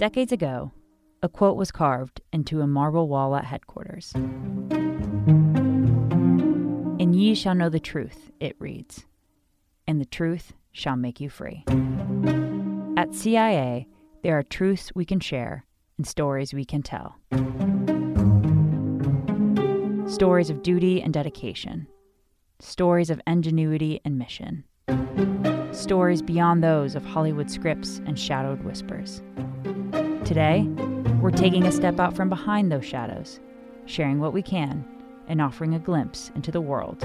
Decades ago, a quote was carved into a marble wall at headquarters. "And ye shall know the truth," it reads, "and the truth shall make you free." At CIA, there are truths we can share and stories we can tell. Stories of duty and dedication. Stories of ingenuity and mission. Stories beyond those of Hollywood scripts and shadowed whispers. Today, we're taking a step out from behind those shadows, sharing what we can, and offering a glimpse into the world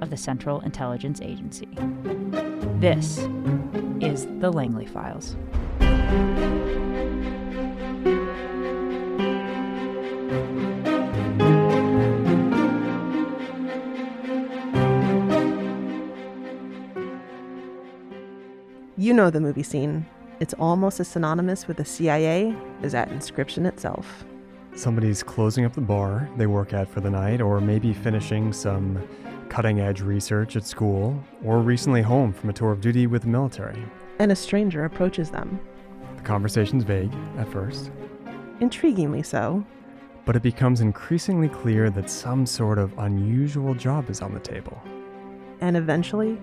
of the Central Intelligence Agency. This is The Langley Files. You know the movie scene. It's almost as synonymous with the CIA as that inscription itself. Somebody's closing up the bar they work at for the night, or maybe finishing some cutting-edge research at school, or recently home from a tour of duty with the military. And a stranger approaches them. The conversation's vague at first. Intriguingly so. But it becomes increasingly clear that some sort of unusual job is on the table. And eventually,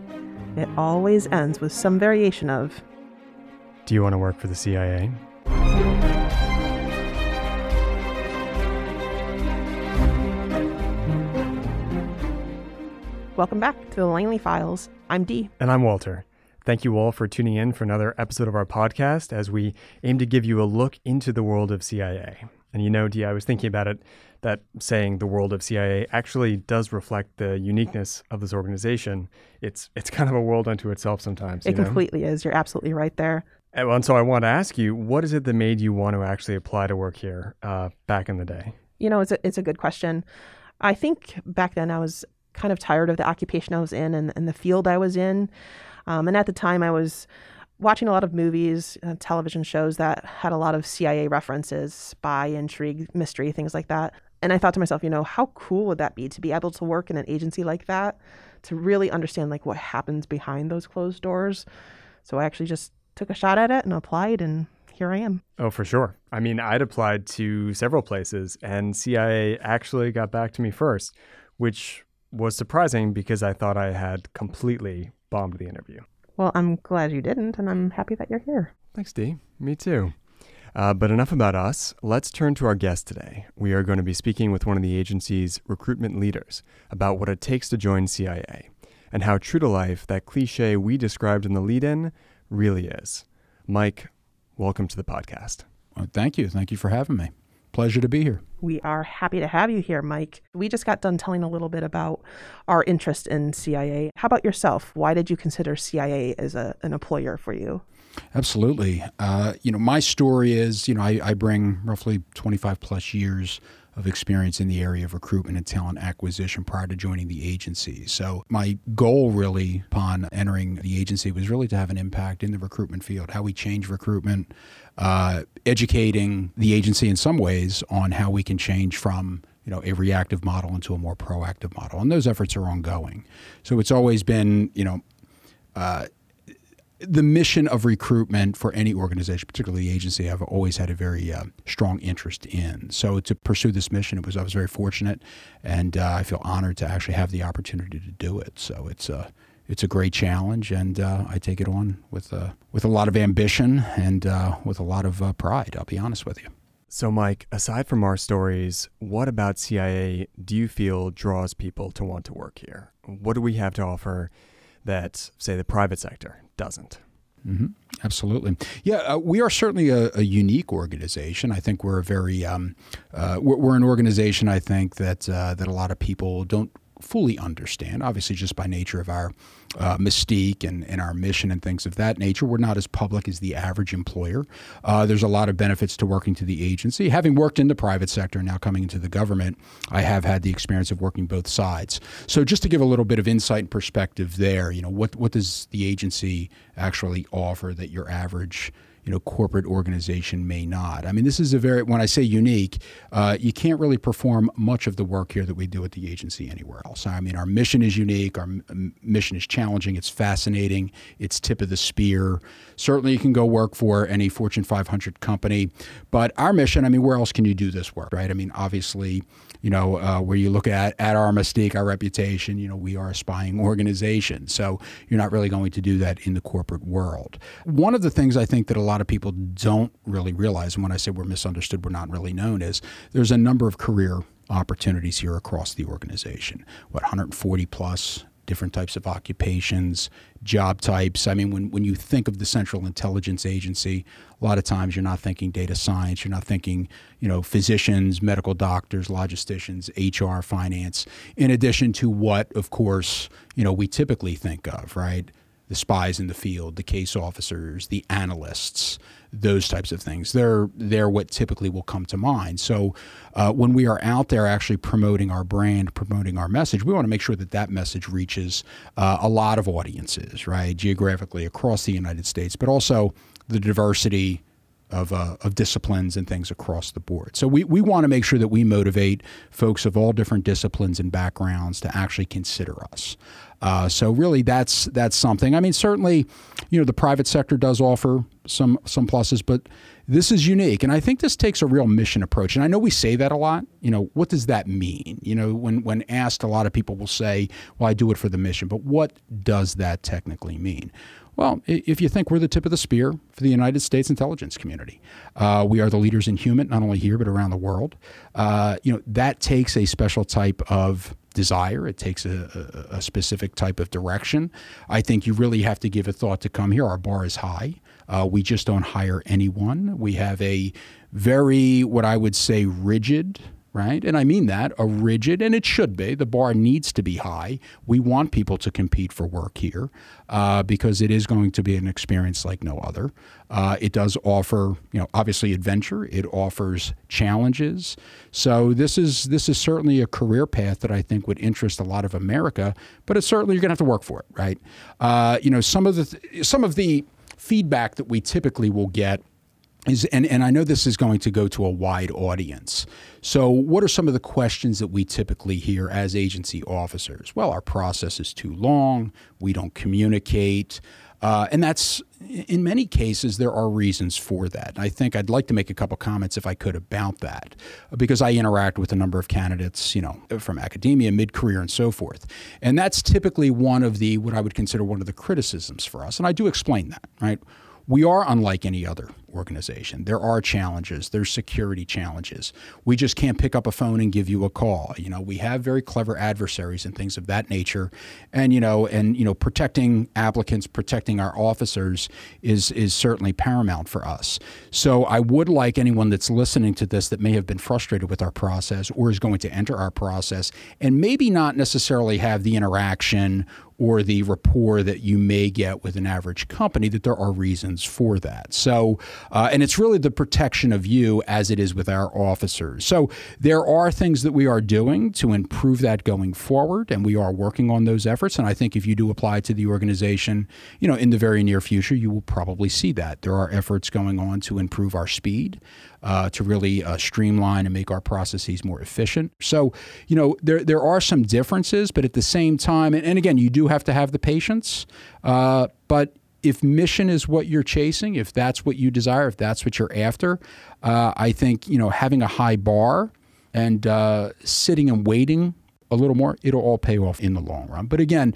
it always ends with some variation of, "Do you want to work for the CIA?" Welcome back to The Langley Files. I'm Dee. And I'm Walter. Thank you all for tuning in for another episode of our podcast as we aim to give you a look into the world of CIA. And you know, Dee, I was thinking about it, that saying the world of CIA actually does reflect the uniqueness of this organization. It's kind of a world unto itself sometimes. It completely is. You're absolutely right there. And so I want to ask you, what is it that made you want to actually apply to work here back in the day? You know, it's a good question. I think back then I was kind of tired of the occupation I was in and the field I was in. And at the time I was watching a lot of movies, television shows that had a lot of CIA references, spy, intrigue, mystery, things like that. And I thought to myself, you know, how cool would that be to be able to work in an agency like that, to really understand like what happens behind those closed doors. So I actually just took a shot at it and applied, and here I am. Oh, for sure. I mean, I'd applied to several places and CIA actually got back to me first, which was surprising because I thought I had completely bombed the interview. Well, I'm glad you didn't, and I'm happy that you're here. Thanks, Dee. Me too. But enough about us. Let's turn to our guest today. We are going to be speaking with one of the agency's recruitment leaders about what it takes to join CIA and how true to life that cliche we described in the lead-in really is. Mike, welcome to the podcast. Well, thank you. Thank you for having me. Pleasure to be here. We are happy to have you here, Mike. We just got done telling a little bit about our interest in CIA. How about yourself? Why did you consider CIA as an employer for you? Absolutely. My story is, I bring roughly 25 plus years of experience in the area of recruitment and talent acquisition prior to joining the agency. So my goal really upon entering the agency was really to have an impact in the recruitment field, how we change recruitment, educating the agency in some ways on how we can change from a reactive model into a more proactive model. And those efforts are ongoing. So it's always been, the mission of recruitment for any organization, particularly the agency, I've always had a very strong interest in. So to pursue this mission, I was very fortunate, and I feel honored to actually have the opportunity to do it. So it's a great challenge, and I take it on with a lot of ambition and with a lot of pride, I'll be honest with you. So Mike, aside from our stories, what about CIA do you feel draws people to want to work here? What do we have to offer that, say, the private sector doesn't? Mm-hmm. Absolutely. Yeah, we are certainly a unique organization. I think we're we're an organization, I think, that a lot of people don't fully understand. Obviously, just by nature of our mystique and our mission and things of that nature, we're not as public as the average employer. There's a lot of benefits to working to the agency. Having worked in the private sector and now coming into the government, I have had the experience of working both sides. So just to give a little bit of insight and perspective there, what does the agency actually offer that your average corporate organization may not. I mean, this is a very, when I say unique, you can't really perform much of the work here that we do at the agency anywhere else. I mean, our mission is unique. Our mission is challenging. It's fascinating. It's tip of the spear. Certainly you can go work for any Fortune 500 company, but our mission, I mean, where else can you do this work, right? I mean, obviously, where you look at our mystique, our reputation, we are a spying organization. So you're not really going to do that in the corporate world. One of the things I think that a lot of people don't really realize, and when I say we're misunderstood, we're not really known, is there's a number of career opportunities here across the organization. 140 plus different types of occupations, job types. I mean, when you think of the Central Intelligence Agency, a lot of times you're not thinking data science, you're not thinking, physicians, medical doctors, logisticians, HR, finance, in addition to what, of course, we typically think of, right? The spies in the field, the case officers, the analysts, those types of things. They're what typically will come to mind. So when we are out there actually promoting our brand, promoting our message, we want to make sure that that message reaches a lot of audiences, right, geographically across the United States, but also the diversity of disciplines and things across the board. So we want to make sure that we motivate folks of all different disciplines and backgrounds to actually consider us. So really, that's something. I mean, certainly, the private sector does offer some pluses, but this is unique. And I think this takes a real mission approach. And I know we say that a lot. What does that mean? When asked, a lot of people will say, well, I do it for the mission. But what does that technically mean? Well, if you think we're the tip of the spear for the United States intelligence community, we are the leaders in HUMINT, not only here, but around the world. That takes a special type of desire. It takes a specific type of direction. I think you really have to give a thought to come here. Our bar is high. We just don't hire anyone. We have a very, what I would say, rigid, right? And I mean that, a rigid, and it should be. The bar needs to be high. We want people to compete for work here because it is going to be an experience like no other. It does offer, obviously adventure. It offers challenges. So this is certainly a career path that I think would interest a lot of America, but it's certainly, you're going to have to work for it, right? Some of the feedback that we typically will get is, and I know this is going to go to a wide audience. So what are some of the questions that we typically hear as agency officers? Well, our process is too long. We don't communicate. And that's, in many cases, there are reasons for that. I think I'd like to make a couple comments, if I could, about that, because I interact with a number of candidates, from academia, mid-career, and so forth. And that's typically what I would consider one of the criticisms for us. And I do explain that, right? We are unlike any other organization. There are challenges. There's security challenges. We just can't pick up a phone and give you a call. We have very clever adversaries and things of that nature. And, protecting applicants, protecting our officers is certainly paramount for us. So I would like anyone that's listening to this that may have been frustrated with our process or is going to enter our process and maybe not necessarily have the interaction or the rapport that you may get with an average company, that there are reasons for that. So, and it's really the protection of you as it is with our officers. So there are things that we are doing to improve that going forward, and we are working on those efforts. And I think if you do apply to the organization, in the very near future, you will probably see that. There are efforts going on to improve our speed, to really streamline and make our processes more efficient. So, there are some differences, but at the same time, and again, you do have to have the patience, but if mission is what you're chasing, if that's what you desire, if that's what you're after, I think, having a high bar and sitting and waiting a little more, it'll all pay off in the long run. But again,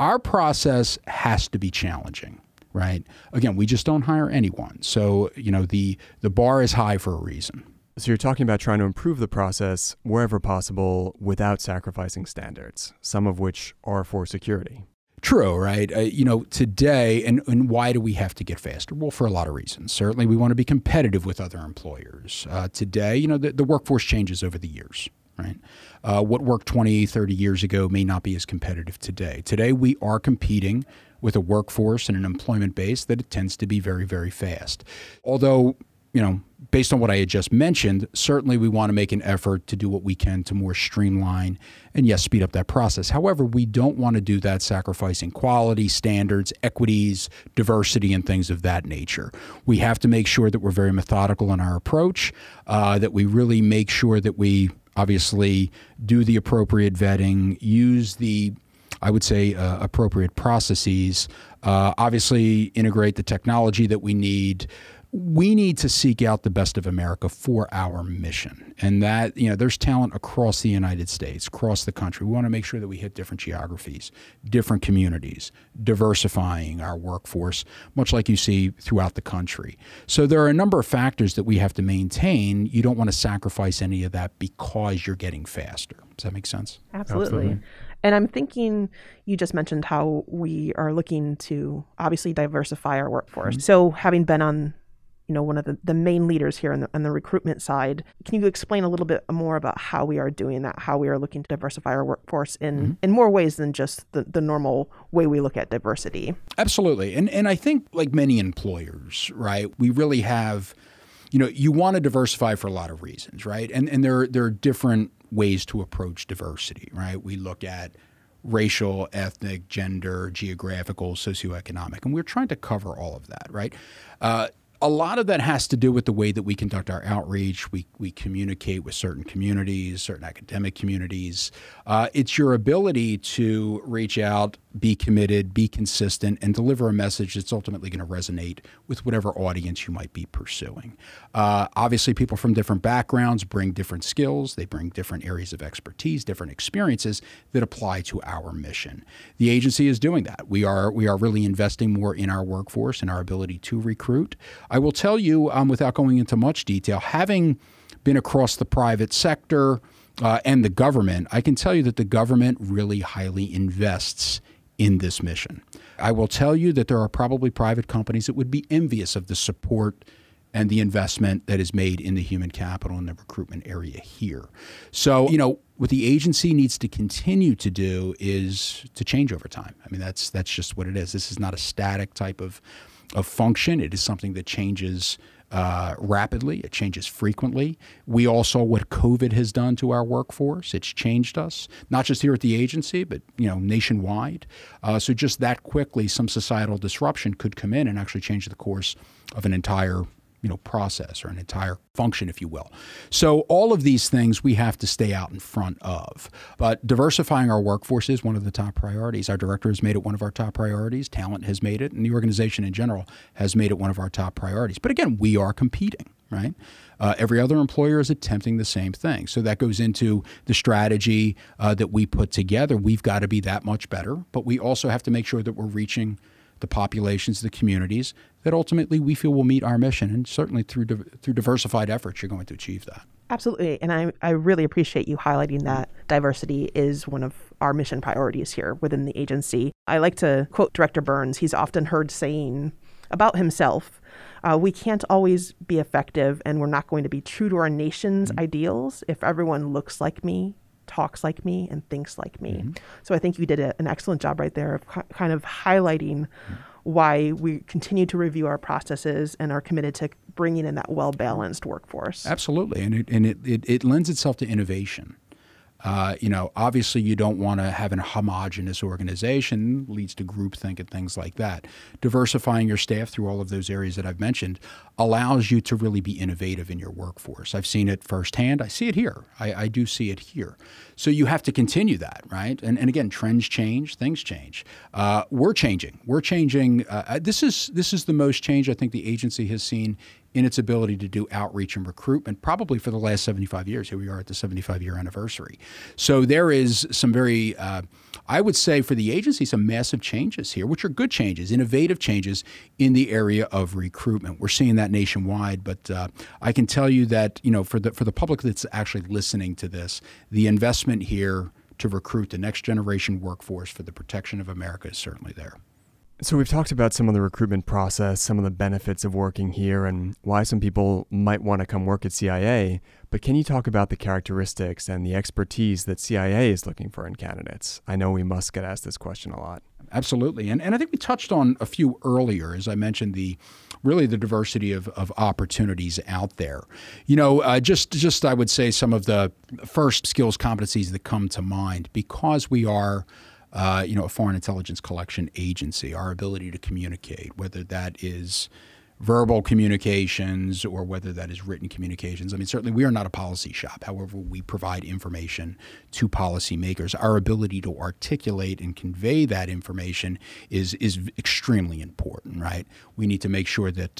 our process has to be challenging. Right. Again, we just don't hire anyone. So, the bar is high for a reason. So you're talking about trying to improve the process wherever possible without sacrificing standards, some of which are for security. True, right? Today, and why do we have to get faster? Well, for a lot of reasons. Certainly, we want to be competitive with other employers. Today, the workforce changes over the years. Right? What worked 20, 30 years ago may not be as competitive today. Today, we are competing with a workforce and an employment base that it tends to be very, very fast. Although, you know, based on what I had just mentioned, certainly we want to make an effort to do what we can to more streamline and, yes, speed up that process. However, we don't want to do that sacrificing quality, standards, equities, diversity, and things of that nature. We have to make sure that we're very methodical in our approach, that we really make sure that we obviously do the appropriate vetting, use the, I would say, appropriate processes, obviously integrate the technology that we need. We need to seek out the best of America for our mission. And that, you know, there's talent across the United States, across the country. We want to make sure that we hit different geographies, different communities, diversifying our workforce, much like you see throughout the country. So there are a number of factors that we have to maintain. You don't want to sacrifice any of that because you're getting faster. Does that make sense? Absolutely. And I'm thinking you just mentioned how we are looking to obviously diversify our workforce. Mm-hmm. So having been on, you know, one of the main leaders here on the recruitment side. Can you explain a little bit more about how we are doing that, how we are looking to diversify our workforce in more ways than just the normal way we look at diversity? Absolutely. And I think like many employers, right, we really have, you know, you want to diversify for a lot of reasons, right? And there are different ways to approach diversity, right? We look at racial, ethnic, gender, geographical, socioeconomic, and we're trying to cover all of that, right? A lot of that has to do with the way that we conduct our outreach. We communicate with certain communities, certain academic communities. It's your ability to reach out, be committed, be consistent, and deliver a message that's ultimately going to resonate with whatever audience you might be pursuing. Obviously, people from different backgrounds bring different skills. They bring different areas of expertise, different experiences that apply to our mission. The agency is doing that. We are really investing more in our workforce and our ability to recruit. I will tell you, without going into much detail, having been across the private sector and the government, I can tell you that the government really highly invests in this mission. I will tell you that there are probably private companies that would be envious of the support and the investment that is made in the human capital and the recruitment area here. So, you know, what the agency needs to continue to do is to change over time. I mean, that's just what it is. This is not a static type of function. It is something that changes rapidly. It changes frequently. We all saw what COVID has done to our workforce. It's changed us, not just here at the agency, but, you know, nationwide. So just that quickly, some societal disruption could come in and actually change the course of an entire, you know, process or an entire function, if you will. So all of these things we have to stay out in front of. But diversifying our workforce is one of the top priorities. Our director has made it one of our top priorities. Talent has made it, and the organization in general has made it one of our top priorities. But again, we are competing, right? Every other employer is attempting the same thing. So that goes into the strategy that we put together. We've got to be that much better, but we also have to make sure that we're reaching the populations, the communities that ultimately we feel will meet our mission. And certainly through diversified efforts, you're going to achieve that. Absolutely. And I really appreciate you highlighting that diversity is one of our mission priorities here within the agency. I like to quote Director Burns. He's often heard saying about himself, we can't always be effective and we're not going to be true to our nation's ideals if everyone looks like me, talks like me, and thinks like me. Mm-hmm. So I think you did an excellent job right there of kind of highlighting why we continue to review our processes and are committed to bringing in that well-balanced workforce. Absolutely. And it lends itself to innovation. You know, obviously you don't want to have a homogenous organization, leads to groupthink and things like that. Diversifying your staff through all of those areas that I've mentioned allows you to really be innovative in your workforce. I've seen it firsthand. I see it here. I do see it here. So you have to continue that, right? And again, trends change, things change. We're changing. This is the most change I think the agency has seen in its ability to do outreach and recruitment, probably for the last 75 years. Here we are at the 75-year anniversary. So there is some very, I would say for the agency, some massive changes here, which are good changes, innovative changes in the area of recruitment. We're seeing that nationwide, but I can tell you that, you know, for the public that's actually listening to this, the investment here to recruit the next generation workforce for the protection of America is certainly there. So we've talked about some of the recruitment process, some of the benefits of working here, and why some people might want to come work at CIA. But can you talk about the characteristics and the expertise that CIA is looking for in candidates? I know we must get asked this question a lot. Absolutely. And I think we touched on a few earlier, as I mentioned, the diversity of opportunities out there. You know, just I would say some of the first skills competencies that come to mind, because we are a foreign intelligence collection agency, our ability to communicate, whether that is verbal communications or whether that is written communications. I mean, certainly we are not a policy shop. However, we provide information to policymakers. Our ability to articulate and convey that information is extremely important, right? We need to make sure that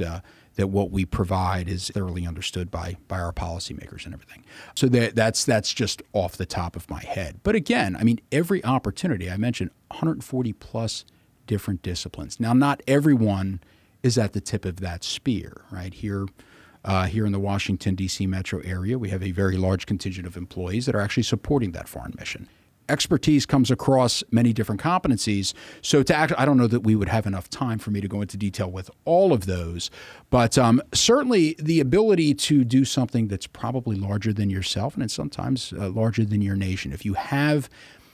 that what we provide is thoroughly understood by our policymakers and everything. So that's just off the top of my head. But again, I mean, every opportunity, I mentioned 140 plus different disciplines. Now, not everyone is at the tip of that spear, right? Here in the Washington, D.C. metro area, we have a very large contingent of employees that are actually supporting that foreign mission. Expertise comes across many different competencies. So I don't know that we would have enough time for me to go into detail with all of those, but certainly the ability to do something that's probably larger than yourself, and it's sometimes larger than your nation. If you have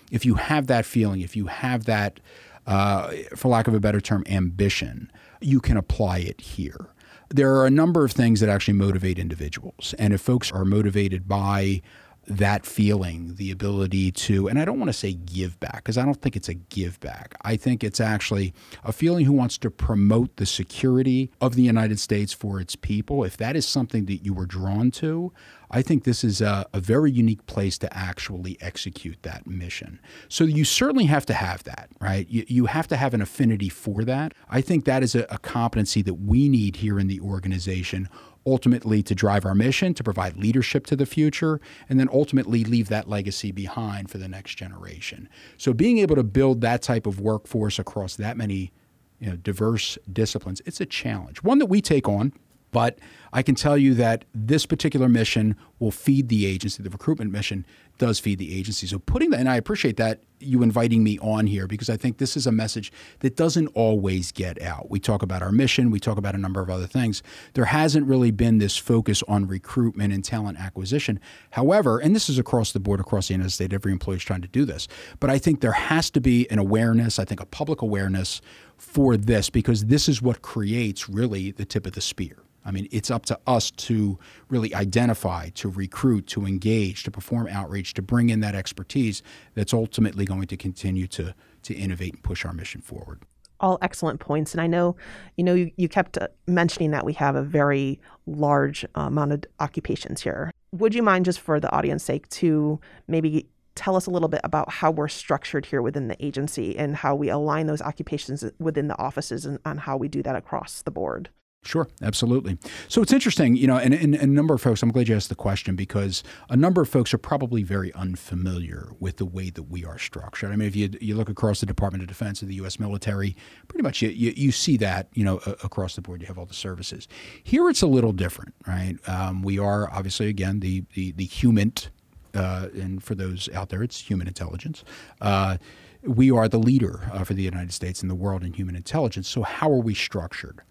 that feeling, if you have that, for lack of a better term, ambition, you can apply it here. There are a number of things that actually motivate individuals. And if folks are motivated by that feeling, the ability to, and I don't want to say give back, because I don't think it's a give back. I think it's actually a feeling who wants to promote the security of the United States for its people. If that is something that you were drawn to, I think this is a very unique place to actually execute that mission. So you certainly have to have that, right? You have to have an affinity for that. I think that is a competency that we need here in the organization, ultimately to drive our mission, to provide leadership to the future, and then ultimately leave that legacy behind for the next generation. So being able to build that type of workforce across that many, diverse disciplines, it's a challenge, one that we take on. But I can tell you that this particular mission will feed the agency. The recruitment mission does feed the agency. So putting that, and I appreciate that you inviting me on here, because I think this is a message that doesn't always get out. We talk about our mission. We talk about a number of other things. There hasn't really been this focus on recruitment and talent acquisition. However, and this is across the board, across the United States, every employee is trying to do this. But I think there has to be an awareness, I think a public awareness for this, because this is what creates really the tip of the spear. I mean, it's up to us to really identify, to recruit, to engage, to perform outreach, to bring in that expertise that's ultimately going to continue to innovate and push our mission forward. All excellent points. And I know, you kept mentioning that we have a very large amount of occupations here. Would you mind, just for the audience's sake, to maybe tell us a little bit about how we're structured here within the agency and how we align those occupations within the offices and on how we do that across the board? Sure, absolutely. So it's interesting, and a number of folks, I'm glad you asked the question, because a number of folks are probably very unfamiliar with the way that we are structured. I mean, if you look across the Department of Defense of the U.S. military, pretty much you see that, across the board, you have all the services. Here it's a little different, right? We are obviously, again, the HUMINT, and for those out there, it's human intelligence. We are the leader for the United States and the world in human intelligence. So how are we structured?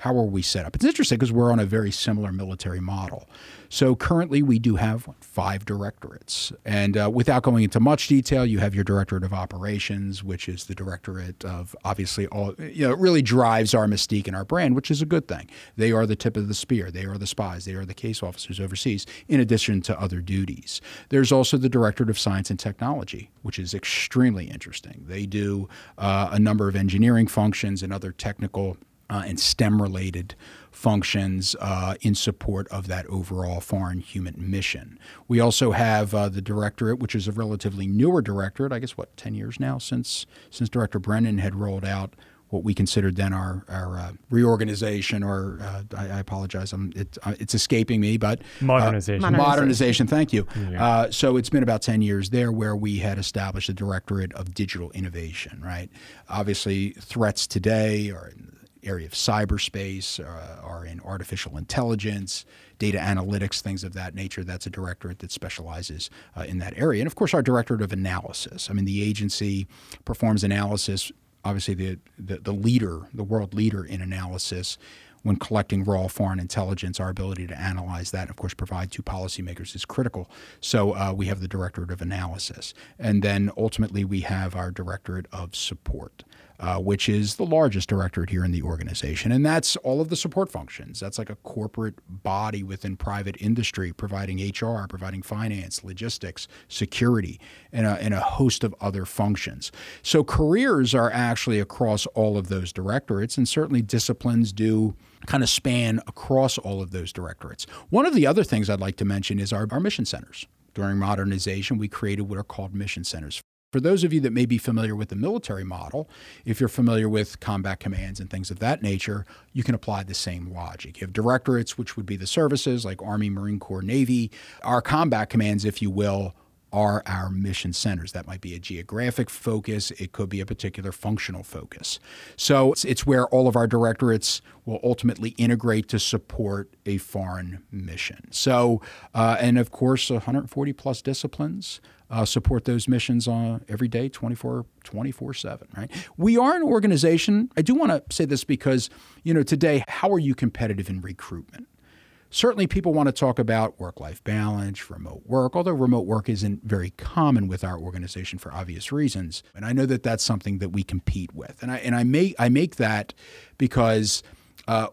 How are we set up? It's interesting because we're on a very similar military model. So currently we do have 5 directorates. And without going into much detail, you have your Directorate of Operations, which is the directorate of obviously all, it really drives our mystique and our brand, which is a good thing. They are the tip of the spear. They are the spies. They are the case officers overseas, in addition to other duties. There's also the Directorate of Science and Technology, which is extremely interesting. They do a number of engineering functions and other technical and STEM-related functions in support of that overall foreign human mission. We also have the directorate, which is a relatively newer directorate, I guess, 10 years now since Director Brennan had rolled out what we considered then our reorganization, or I apologize, it's escaping me, but modernization. Thank you. Yeah. So it's been about 10 years there, where we had established the Directorate of Digital Innovation, right? Obviously, threats today are in area of cyberspace, are in artificial intelligence, data analytics, things of that nature. That's a directorate that specializes in that area. And of course, our Directorate of Analysis. I mean, the agency performs analysis obviously the leader, the world leader in analysis when collecting raw foreign intelligence. Our ability to analyze that and, of course, provide to policymakers is critical. So we have the Directorate of Analysis. And then ultimately we have our Directorate of Support, which is the largest directorate here in the organization. And that's all of the support functions. That's like a corporate body within private industry, providing HR, providing finance, logistics, security, and a host of other functions. So careers are actually across all of those directorates, and certainly disciplines do kind of span across all of those directorates. One of the other things I'd like to mention is our mission centers. During modernization, we created what are called mission centers. For those of you that may be familiar with the military model, if you're familiar with combat commands and things of that nature, you can apply the same logic. You have directorates, which would be the services like Army, Marine Corps, Navy. Our combat commands, if you will, are our mission centers. That might be a geographic focus. It could be a particular functional focus. So it's where all of our directorates will ultimately integrate to support a foreign mission. So, and of course, 140 plus disciplines support those missions every day, 24/7, right? We are an organization. I do want to say this because, today, how are you competitive in recruitment? Certainly people want to talk about work-life balance, remote work, although remote work isn't very common with our organization for obvious reasons. And I know that that's something that we compete with. And I make that because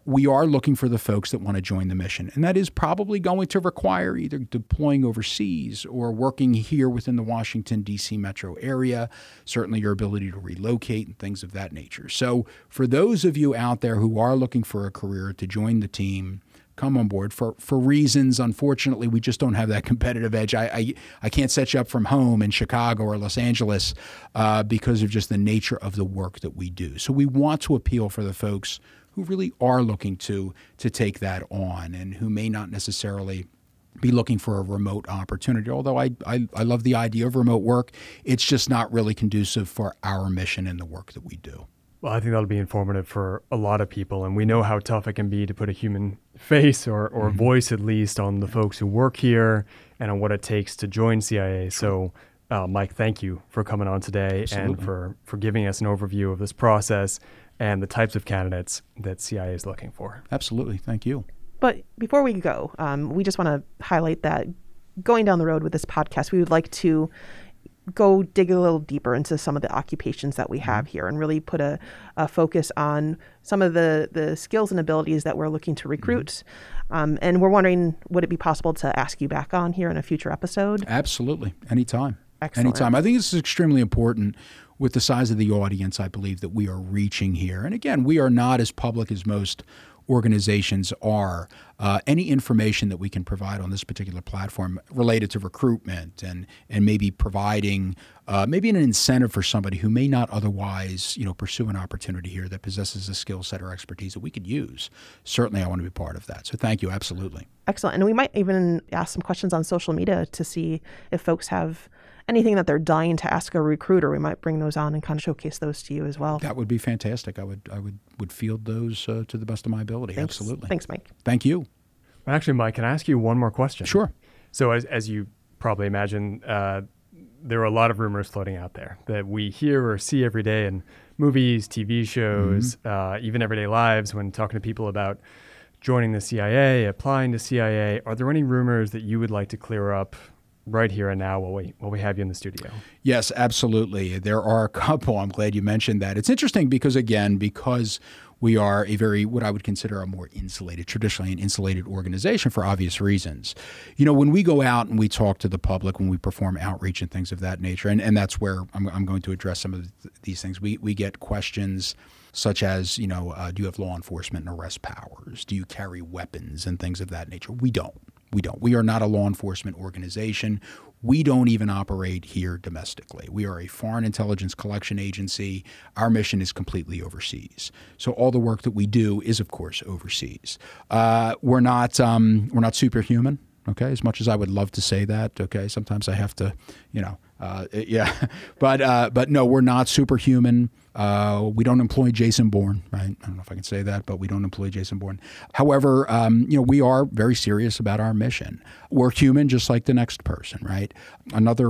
we are looking for the folks that want to join the mission. And that is probably going to require either deploying overseas or working here within the Washington, D.C. metro area, certainly your ability to relocate and things of that nature. So for those of you out there who are looking for a career to join the team, come on board. For reasons, unfortunately, we just don't have that competitive edge. I can't set you up from home in Chicago or Los Angeles because of just the nature of the work that we do. So we want to appeal for the folks who really are looking to take that on and who may not necessarily be looking for a remote opportunity. Although I love the idea of remote work, it's just not really conducive for our mission and the work that we do. Well, I think that'll be informative for a lot of people. And we know how tough it can be to put a human face or mm-hmm. voice, at least, on the folks who work here and on what it takes to join CIA. Sure. So, Mike, thank you for coming on today. Absolutely. And for giving us an overview of this process and the types of candidates that CIA is looking for. Absolutely. Thank you. But before we go, we just want to highlight that going down the road with this podcast, we would like to go dig a little deeper into some of the occupations that we have here and really put a focus on some of the skills and abilities that we're looking to recruit. Mm-hmm. And we're wondering, would it be possible to ask you back on here in a future episode? Absolutely. Anytime. Excellent. Anytime. I think this is extremely important with the size of the audience, I believe, that we are reaching here. And again, we are not as public as most organizations are. Any information that we can provide on this particular platform related to recruitment and maybe providing maybe an incentive for somebody who may not otherwise pursue an opportunity here that possesses a skill set or expertise that we could use. Certainly, I want to be part of that. So thank you. Absolutely. Excellent. And we might even ask some questions on social media to see if folks have anything that they're dying to ask a recruiter. We might bring those on and kind of showcase those to you as well. That would be fantastic. I would field those to the best of my ability. Thanks. Absolutely. Thanks, Mike. Thank you. Well, actually, Mike, can I ask you one more question? Sure. So as you probably imagine, there are a lot of rumors floating out there that we hear or see every day in movies, TV shows, mm-hmm. Even everyday lives when talking to people about joining the CIA, applying to CIA. Are there any rumors that you would like to clear up right here and now while we have you in the studio? Yes, absolutely. There are a couple. I'm glad you mentioned that. It's interesting because we are a very, what I would consider a more insulated, traditionally an insulated organization for obvious reasons. When we go out and we talk to the public, when we perform outreach and things of that nature, and that's where I'm going to address some of these things. We get questions such as, do you have law enforcement and arrest powers? Do you carry weapons and things of that nature? We don't. We don't. We are not a law enforcement organization. We don't even operate here domestically. We are a foreign intelligence collection agency. Our mission is completely overseas. So all the work that we do is, of course, overseas. We're not superhuman. Okay, as much as I would love to say that. Okay, sometimes I have to, but no, we're not superhuman. We don't employ Jason Bourne, right? I don't know if I can say that, but we don't employ Jason Bourne. However, we are very serious about our mission. We're human just like the next person, right? Another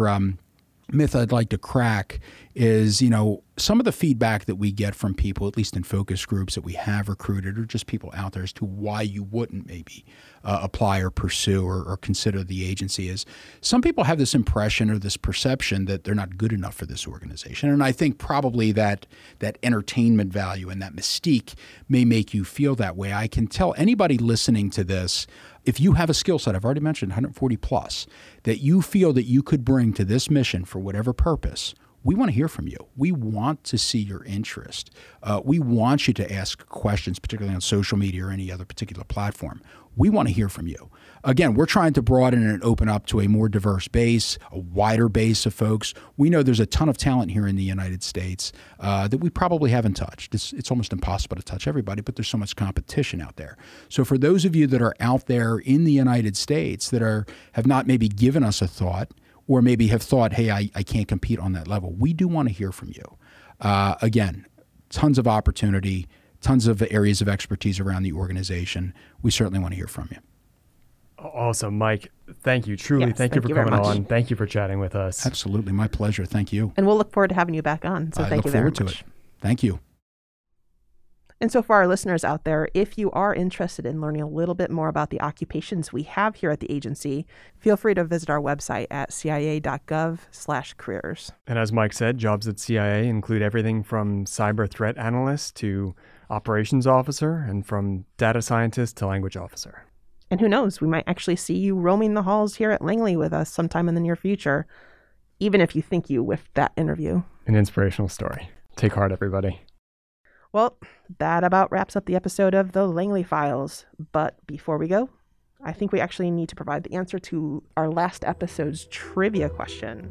myth I'd like to crack is, you know, some of the feedback that we get from people, at least in focus groups that we have recruited, or just people out there, as to why you wouldn't maybe apply or pursue or consider the agency, is some people have this impression or this perception that they're not good enough for this organization. And I think probably that entertainment value and that mystique may make you feel that way. I can tell anybody listening to this, if you have a skill set, I've already mentioned 140 plus, that you feel that you could bring to this mission for whatever purpose, we want to hear from you. We want to see your interest. We want you to ask questions, particularly on social media or any other particular platform. We want to hear from you. Again, we're trying to broaden and open up to a more diverse base, a wider base of folks. We know there's a ton of talent here in the United States that we probably haven't touched. It's almost impossible to touch everybody, but there's so much competition out there. So for those of you that are out there in the United States that have not maybe given us a thought, or maybe have thought, hey, I can't compete on that level, we do want to hear from you. Again, tons of opportunity, tons of areas of expertise around the organization. We certainly want to hear from you. Awesome, Mike. Thank you. Truly, yes, thank you for coming on. Thank you for chatting with us. Absolutely. My pleasure. Thank you. And we'll look forward to having you back on. So thank you very much. I look forward to it. Thank you. And so for our listeners out there, if you are interested in learning a little bit more about the occupations we have here at the agency, feel free to visit our website at cia.gov/careers. And as Mike said, jobs at CIA include everything from cyber threat analyst to operations officer, and from data scientist to language officer. And who knows, we might actually see you roaming the halls here at Langley with us sometime in the near future, even if you think you whiffed that interview. An inspirational story. Take heart, everybody. Well, that about wraps up the episode of The Langley Files. But before we go, I think we actually need to provide the answer to our last episode's trivia question.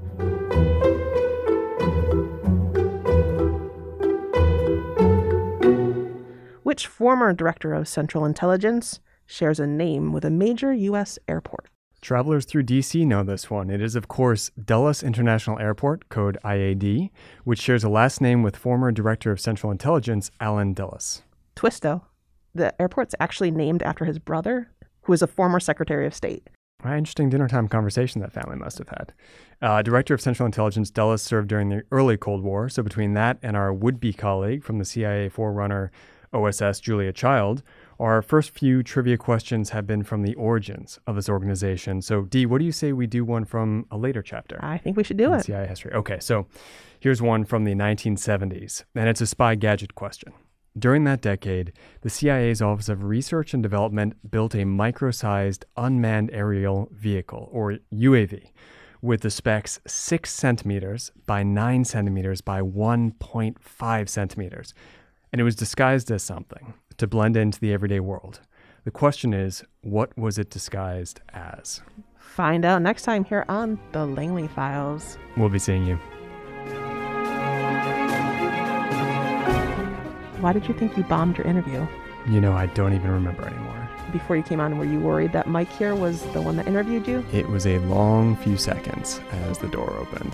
Which former director of Central Intelligence shares a name with a major U.S. airport? Travelers through DC know this one. It is, of course, Dulles International Airport, code IAD, which shares a last name with former Director of Central Intelligence, Alan Dulles. Twisto. The airport's actually named after his brother, who is a former Secretary of State. An interesting dinner time conversation that family must have had. Director of Central Intelligence Dulles served during the early Cold War, so between that and our would-be colleague from the CIA forerunner OSS, Julia Child, our first few trivia questions have been from the origins of this organization. So, Dee, what do you say we do one from a later chapter? I think we should do it. CIA history. Okay, so here's one from the 1970s, and it's a spy gadget question. During that decade, the CIA's Office of Research and Development built a micro-sized unmanned aerial vehicle, or UAV, with the specs 6 centimeters by 9 centimeters by 1.5 centimeters. And it was disguised as something to blend into the everyday world. The question is, what was it disguised as? Find out next time here on The Langley Files. We'll be seeing you. Why did you think you bombed your interview? You know, I don't even remember anymore. Before you came on, were you worried that Mike here was the one that interviewed you? It was a long few seconds as the door opened.